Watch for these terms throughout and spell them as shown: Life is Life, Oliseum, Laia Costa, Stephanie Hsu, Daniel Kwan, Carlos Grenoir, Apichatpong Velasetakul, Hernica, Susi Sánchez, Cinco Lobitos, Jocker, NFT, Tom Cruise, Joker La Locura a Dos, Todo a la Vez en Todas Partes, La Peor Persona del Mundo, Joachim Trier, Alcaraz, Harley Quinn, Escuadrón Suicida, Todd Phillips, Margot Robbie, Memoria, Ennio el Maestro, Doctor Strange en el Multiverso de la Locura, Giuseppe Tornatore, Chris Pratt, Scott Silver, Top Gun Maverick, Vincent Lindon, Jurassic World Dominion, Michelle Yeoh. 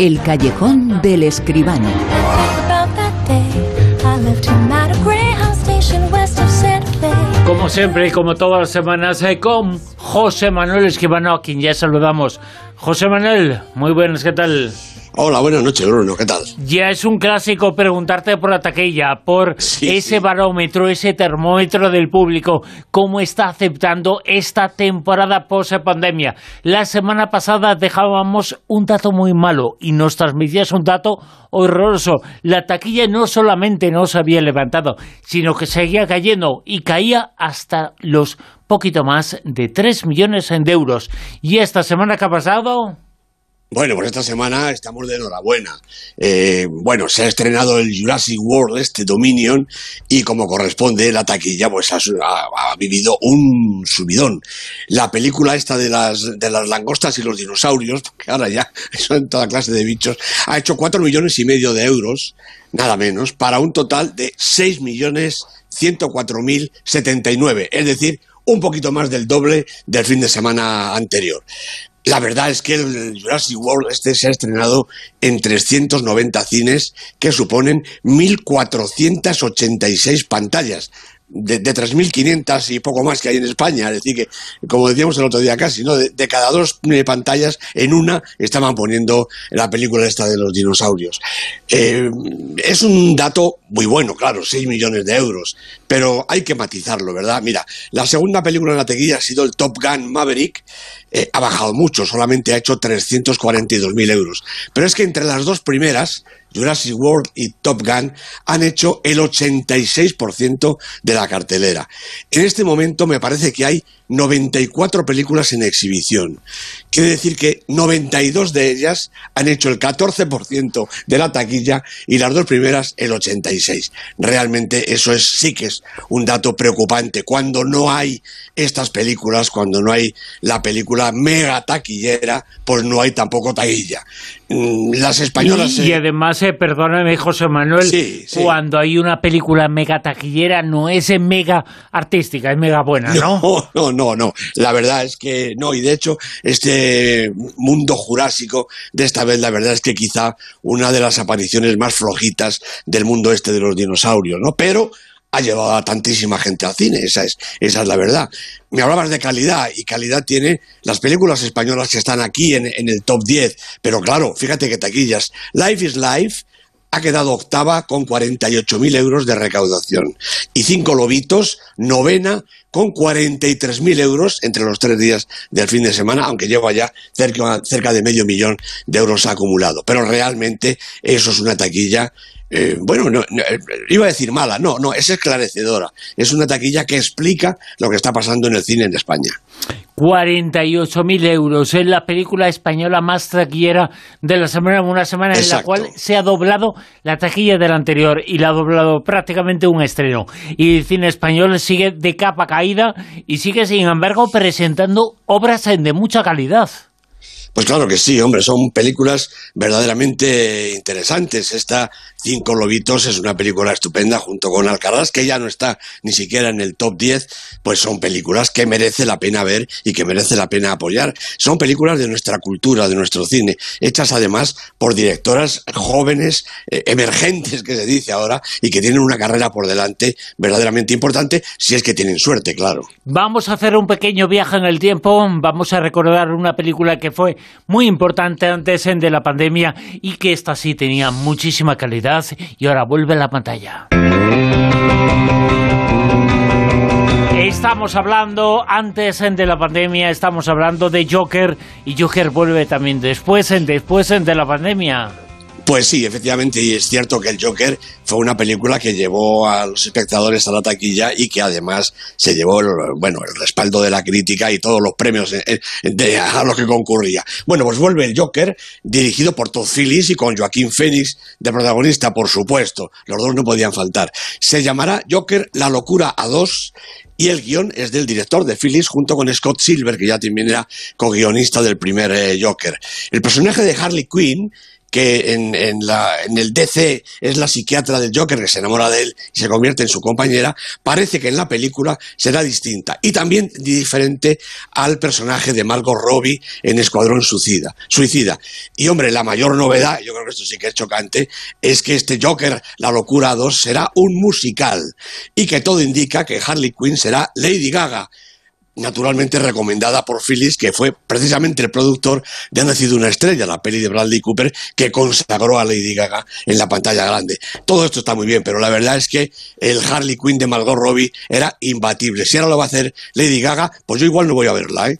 El Callejón del Escribano. Como siempre y como todas las semanas, con José Manuel Escribano, a quien ya saludamos. José Manuel, muy buenas, ¿qué tal? Hola, buenas noches, Bruno, ¿qué tal? Ya es un clásico preguntarte por la taquilla, por ese barómetro, ese termómetro del público, cómo está aceptando esta temporada post-pandemia. La semana pasada dejábamos un dato muy malo y nos transmitías un dato horroroso. La taquilla no solamente no se había levantado, sino que seguía cayendo y caía hasta los poquito más de 3 millones de euros. ¿Y esta semana qué ha pasado? Bueno, pues esta semana estamos de enhorabuena. Bueno, se ha estrenado el Jurassic World Dominion y como corresponde la taquilla pues ha vivido un subidón. La película esta de las langostas y los dinosaurios, que ahora ya son toda clase de bichos, ha hecho 4,5 millones de euros, nada menos, para un total de 6.104.079, es decir, un poquito más del doble del fin de semana anterior. La verdad es que el Jurassic World se ha estrenado en 390 cines, que suponen 1.486 pantallas, de 3.500 y poco más que hay en España. Es decir, que como decíamos el otro día casi, ¿no? De cada dos pantallas, en una estaban poniendo la película esta de los dinosaurios. Es un dato muy bueno, claro, 6 millones de euros, pero hay que matizarlo, ¿verdad? Mira, la segunda película en la taquilla ha sido el Top Gun Maverick. Ha bajado mucho, solamente ha hecho 342.000 euros. Pero es que entre las dos primeras, Jurassic World y Top Gun, han hecho el 86% de la cartelera. En este momento me parece que hay 94 películas en exhibición. Quiere decir que 92 de ellas han hecho el 14% de la taquilla y las dos primeras el 86%. Realmente eso sí que es un dato preocupante. Cuando no hay estas películas, cuando no hay la película mega taquillera, pues no hay tampoco taquilla. Las españolas... Y además, perdóname, José Manuel, cuando hay una película mega taquillera no es mega artística, es mega buena, ¿no? No. La verdad es que no. Y de hecho, este mundo jurásico, de esta vez, la verdad es que quizá una de las apariciones más flojitas del mundo de los dinosaurios, ¿no? Pero ha llevado a tantísima gente al cine, esa es la verdad. Me hablabas de calidad, y calidad tiene las películas españolas que están aquí en el top 10, pero claro, fíjate que taquillas. Life is Life ha quedado octava con 48.000 euros de recaudación, y Cinco Lobitos, novena, con 43.000 euros entre los 3 días del fin de semana, aunque lleva ya cerca de medio millón de euros acumulado. Pero realmente eso es una taquilla... iba a decir mala, no, es esclarecedora. Es una taquilla que explica lo que está pasando en el cine en España. 48.000 euros es la película española más taquillera de la semana, una semana en la cual se ha doblado la taquilla del anterior y la ha doblado prácticamente un estreno. Y el cine español sigue de capa caída y sigue, sin embargo, presentando obras de mucha calidad. Pues claro que sí, hombre, son películas verdaderamente interesantes. Esta Cinco Lobitos es una película estupenda, junto con Alcaraz, que ya no está ni siquiera en el top 10, pues son películas que merece la pena ver y que merece la pena apoyar. Son películas de nuestra cultura, de nuestro cine, hechas además por directoras jóvenes, emergentes, que se dice ahora, y que tienen una carrera por delante verdaderamente importante, si es que tienen suerte, claro. Vamos a hacer un pequeño viaje en el tiempo, vamos a recordar una película que fue muy importante antes de la pandemia y que esta sí tenía muchísima calidad. Y ahora vuelve a la pantalla. Estamos hablando antes de la pandemia, estamos hablando de Joker, y Joker vuelve también después de la pandemia. Pues sí, efectivamente, y es cierto que el Joker fue una película que llevó a los espectadores a la taquilla y que además se llevó el respaldo de la crítica y todos los premios a los que concurría. Bueno, pues vuelve el Joker, dirigido por Todd Phillips y con Joaquín Phoenix de protagonista, por supuesto. Los dos no podían faltar. Se llamará Joker La Locura a Dos. Y el guión es del director de Phillips junto con Scott Silver, que ya también era co-guionista del primer Joker. El personaje de Harley Quinn que en el DC es la psiquiatra del Joker, que se enamora de él y se convierte en su compañera, parece que en la película será distinta y también diferente al personaje de Margot Robbie en Escuadrón Suicida. Y hombre, la mayor novedad, yo creo que esto sí que es chocante, es que este Joker, La Locura a Dos, será un musical y que todo indica que Harley Quinn será Lady Gaga, naturalmente recomendada por Phillips, que fue precisamente el productor de Ha Nacido una Estrella, la peli de Bradley Cooper, que consagró a Lady Gaga en la pantalla grande. Todo esto está muy bien, pero la verdad es que el Harley Quinn de Margot Robbie era imbatible. Si ahora lo va a hacer Lady Gaga, pues yo igual no voy a verla, ¿eh?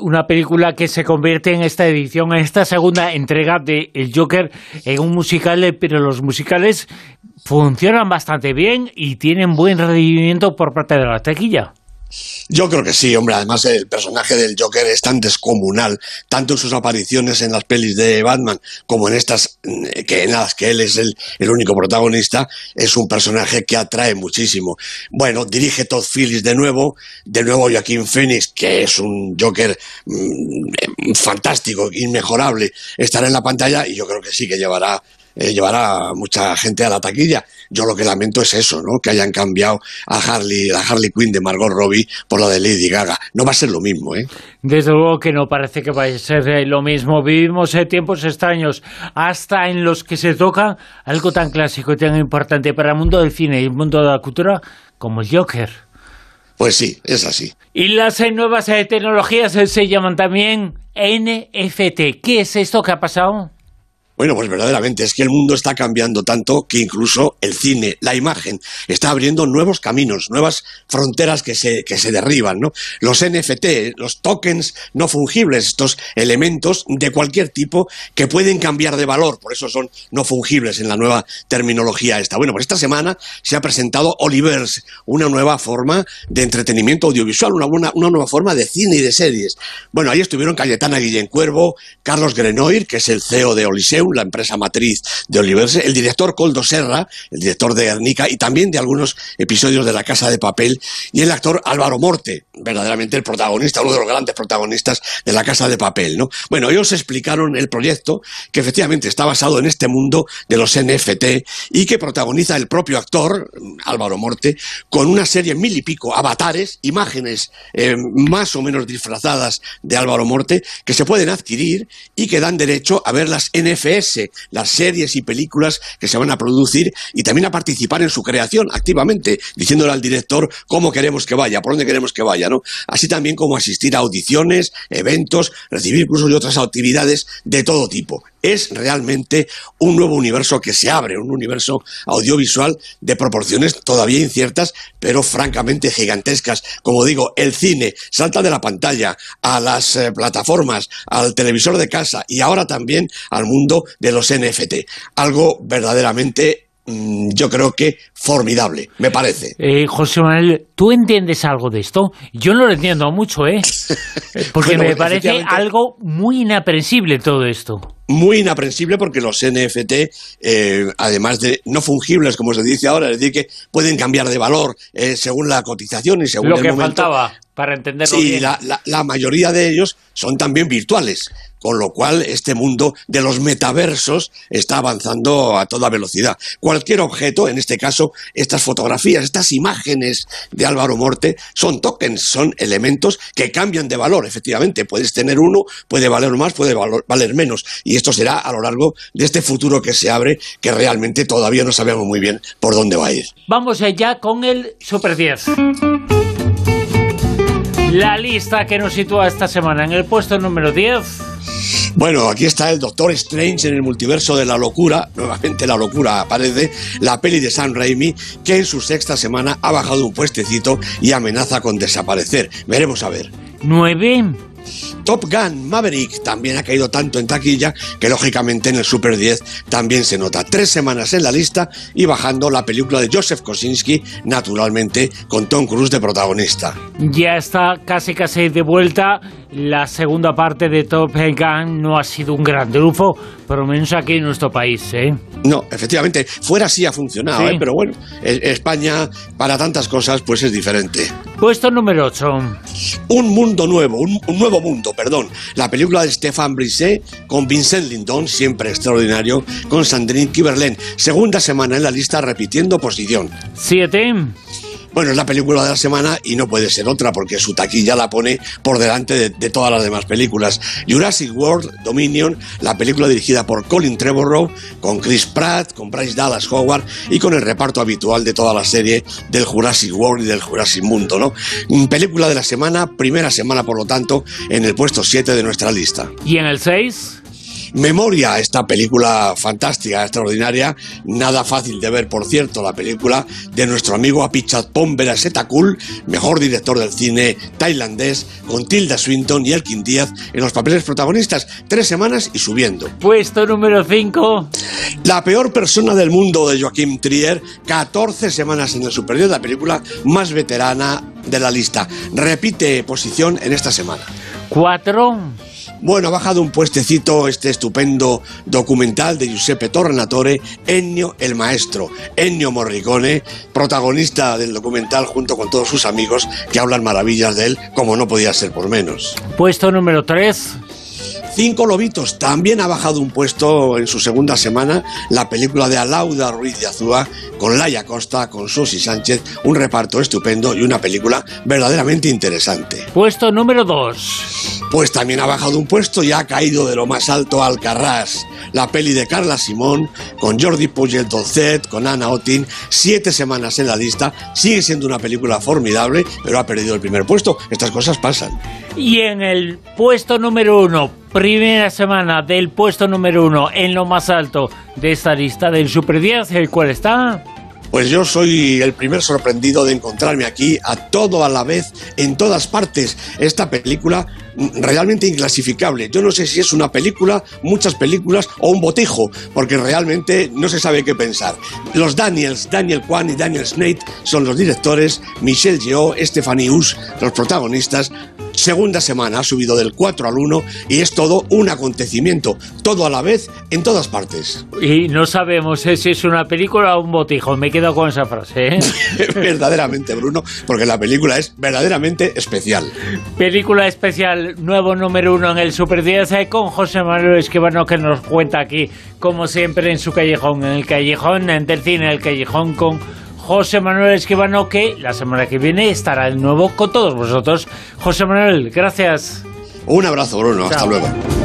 Una película que se convierte en esta edición, en esta segunda entrega de El Joker, en un musical, pero los musicales funcionan bastante bien y tienen buen rendimiento por parte de la taquilla. Yo creo que sí, hombre, además el personaje del Joker es tan descomunal, tanto en sus apariciones en las pelis de Batman como en estas que en las que él es el único protagonista, es un personaje que atrae muchísimo. Bueno, dirige Todd Phillips de nuevo Joaquín Phoenix, que es un Joker fantástico, inmejorable, estará en la pantalla y yo creo que sí que llevará mucha gente a la taquilla. Yo lo que lamento es eso, ¿no? Que hayan cambiado a Harley Quinn de Margot Robbie por la de Lady Gaga. No va a ser lo mismo, ¿eh? Desde luego que no parece que vaya a ser lo mismo. Vivimos tiempos extraños, hasta en los que se toca algo tan clásico y tan importante para el mundo del cine y el mundo de la cultura como el Joker. Pues sí, es así. Y las nuevas tecnologías se llaman también NFT. ¿Qué es esto que ha pasado? Bueno, pues verdaderamente es que el mundo está cambiando tanto que incluso el cine, la imagen, está abriendo nuevos caminos, nuevas fronteras que se derriban, ¿no? Los NFT, los tokens no fungibles, estos elementos de cualquier tipo que pueden cambiar de valor, por eso son no fungibles en la nueva terminología esta. Bueno, pues esta semana se ha presentado Oliverse, una nueva forma de entretenimiento audiovisual, una nueva forma de cine y de series. Bueno, ahí estuvieron Cayetana Guillén Cuervo, Carlos Grenoir, que es el CEO de Oliseum, la empresa matriz de Oliverse, el director Coldo Serra, el director de Hernica y también de algunos episodios de La Casa de Papel, y el actor Álvaro Morte, verdaderamente el protagonista, uno de los grandes protagonistas de La Casa de Papel, ¿no? Bueno, ellos explicaron el proyecto, que efectivamente está basado en este mundo de los NFT y que protagoniza el propio actor Álvaro Morte, con una serie 1000 y pico avatares, imágenes más o menos disfrazadas de Álvaro Morte, que se pueden adquirir y que dan derecho a ver las NFT, las series y películas que se van a producir, y también a participar en su creación activamente, diciéndole al director cómo queremos que vaya, por dónde queremos que vaya, ¿no? Así también como asistir a audiciones, eventos, recibir cursos y otras actividades de todo tipo. Es realmente un nuevo universo que se abre, un universo audiovisual de proporciones todavía inciertas, pero francamente gigantescas. Como digo, el cine salta de la pantalla a las plataformas, al televisor de casa y ahora también al mundo de los NFT. Algo verdaderamente, yo creo que formidable, me parece. José Manuel, ¿tú entiendes algo de esto? Yo no lo entiendo mucho, ¿eh? Porque bueno, me parece algo muy inaprensible todo esto. Muy inaprensible, porque los NFT, además de no fungibles, como se dice ahora, es decir, que pueden cambiar de valor según la cotización y según el momento. Lo que faltaba, para entenderlo bien. Sí, la mayoría de ellos son también virtuales, con lo cual este mundo de los metaversos está avanzando a toda velocidad. Cualquier objeto, en este caso estas fotografías, estas imágenes de Álvaro Morte, son tokens, son elementos que cambian de valor, efectivamente. Puedes tener uno, puede valer más, puede valer menos. Y esto será a lo largo de este futuro que se abre, que realmente todavía no sabemos muy bien por dónde va a ir. Vamos allá con el Super 10. La lista que nos sitúa esta semana en el puesto número 10... Bueno, aquí está el Doctor Strange en el Multiverso de la Locura. Nuevamente la locura aparece, la peli de Sam Raimi, que en su sexta semana ha bajado un puestecito y amenaza con desaparecer. Veremos a ver. 9. Top Gun Maverick también ha caído tanto en taquilla que lógicamente en el Super 10 también se nota. 3 semanas en la lista y bajando la película de Joseph Kosinski, naturalmente con Tom Cruise de protagonista. Ya está casi de vuelta la segunda parte de Top Gun. No ha sido un gran triunfo, por lo menos aquí en nuestro país, ¿eh? No, efectivamente, fuera sí ha funcionado, sí. Pero bueno, España para tantas cosas pues es diferente. Puesto número 8. Un nuevo mundo. La película de Stéphane Brisset con Vincent Lindon, siempre extraordinario, con Sandrine Kiberlin. Segunda semana en la lista repitiendo posición. 7. Bueno, es la película de la semana y no puede ser otra porque su taquilla la pone por delante de todas las demás películas. Jurassic World Dominion, la película dirigida por Colin Trevorrow, con Chris Pratt, con Bryce Dallas Howard y con el reparto habitual de toda la serie del Jurassic World y del Jurassic Mundo, ¿no? Película de la semana, primera semana por lo tanto, en el puesto 7 de nuestra lista. ¿Y en el 6? Memoria, esta película fantástica, extraordinaria, nada fácil de ver, por cierto, la película de nuestro amigo Apichatpong Velasetakul, mejor director del cine tailandés, con Tilda Swinton y Elkin Díaz en los papeles protagonistas, 3 semanas y subiendo. Puesto número 5. La peor persona del mundo de Joachim Trier, 14 semanas en el superior, la película más veterana de la lista. Repite posición en esta semana. 4. Bueno, ha bajado un puestecito este estupendo documental de Giuseppe Tornatore, Ennio el Maestro, Ennio Morricone, protagonista del documental junto con todos sus amigos que hablan maravillas de él, como no podía ser por menos. Puesto número 3. Cinco Lobitos, también ha bajado un puesto en su segunda semana, la película de Alauda Ruiz de Azúa, con Laia Costa, con Susi Sánchez, un reparto estupendo y una película verdaderamente interesante. Puesto número 2. Pues también ha bajado un puesto y ha caído de lo más alto Alcaraz, la peli de Carla Simón, con Jordi Pujol-Dolcet, con Anna Otin, 7 semanas en la lista, sigue siendo una película formidable, pero ha perdido el primer puesto, estas cosas pasan. Y en el puesto número 1, primera semana del puesto número 1 en lo más alto de esta lista del Super 10, ¿el cual está? Pues yo soy el primer sorprendido de encontrarme aquí a Todo a la Vez en Todas Partes, esta película realmente inclasificable. Yo no sé si es una película, muchas películas o un botijo, porque realmente no se sabe qué pensar. Los Daniels, Daniel Kwan y Daniel Snaith son los directores, Michelle Yeoh, Stephanie Hsu, los protagonistas. Segunda semana, ha subido del 4 al 1 y es todo un acontecimiento, todo a la vez, en todas partes. Y no sabemos si es una película o un botijo, me quedo con esa frase, ¿eh? Verdaderamente, Bruno, porque la película es verdaderamente especial. Película especial, nuevo número 1 en el Super 10 con José Manuel Escribano, que nos cuenta aquí, como siempre, en su callejón, en el callejón, en el cine, el callejón con José Manuel Escribano, que la semana que viene estará de nuevo con todos vosotros. José Manuel, gracias. Un abrazo, Bruno. Chao. Hasta luego.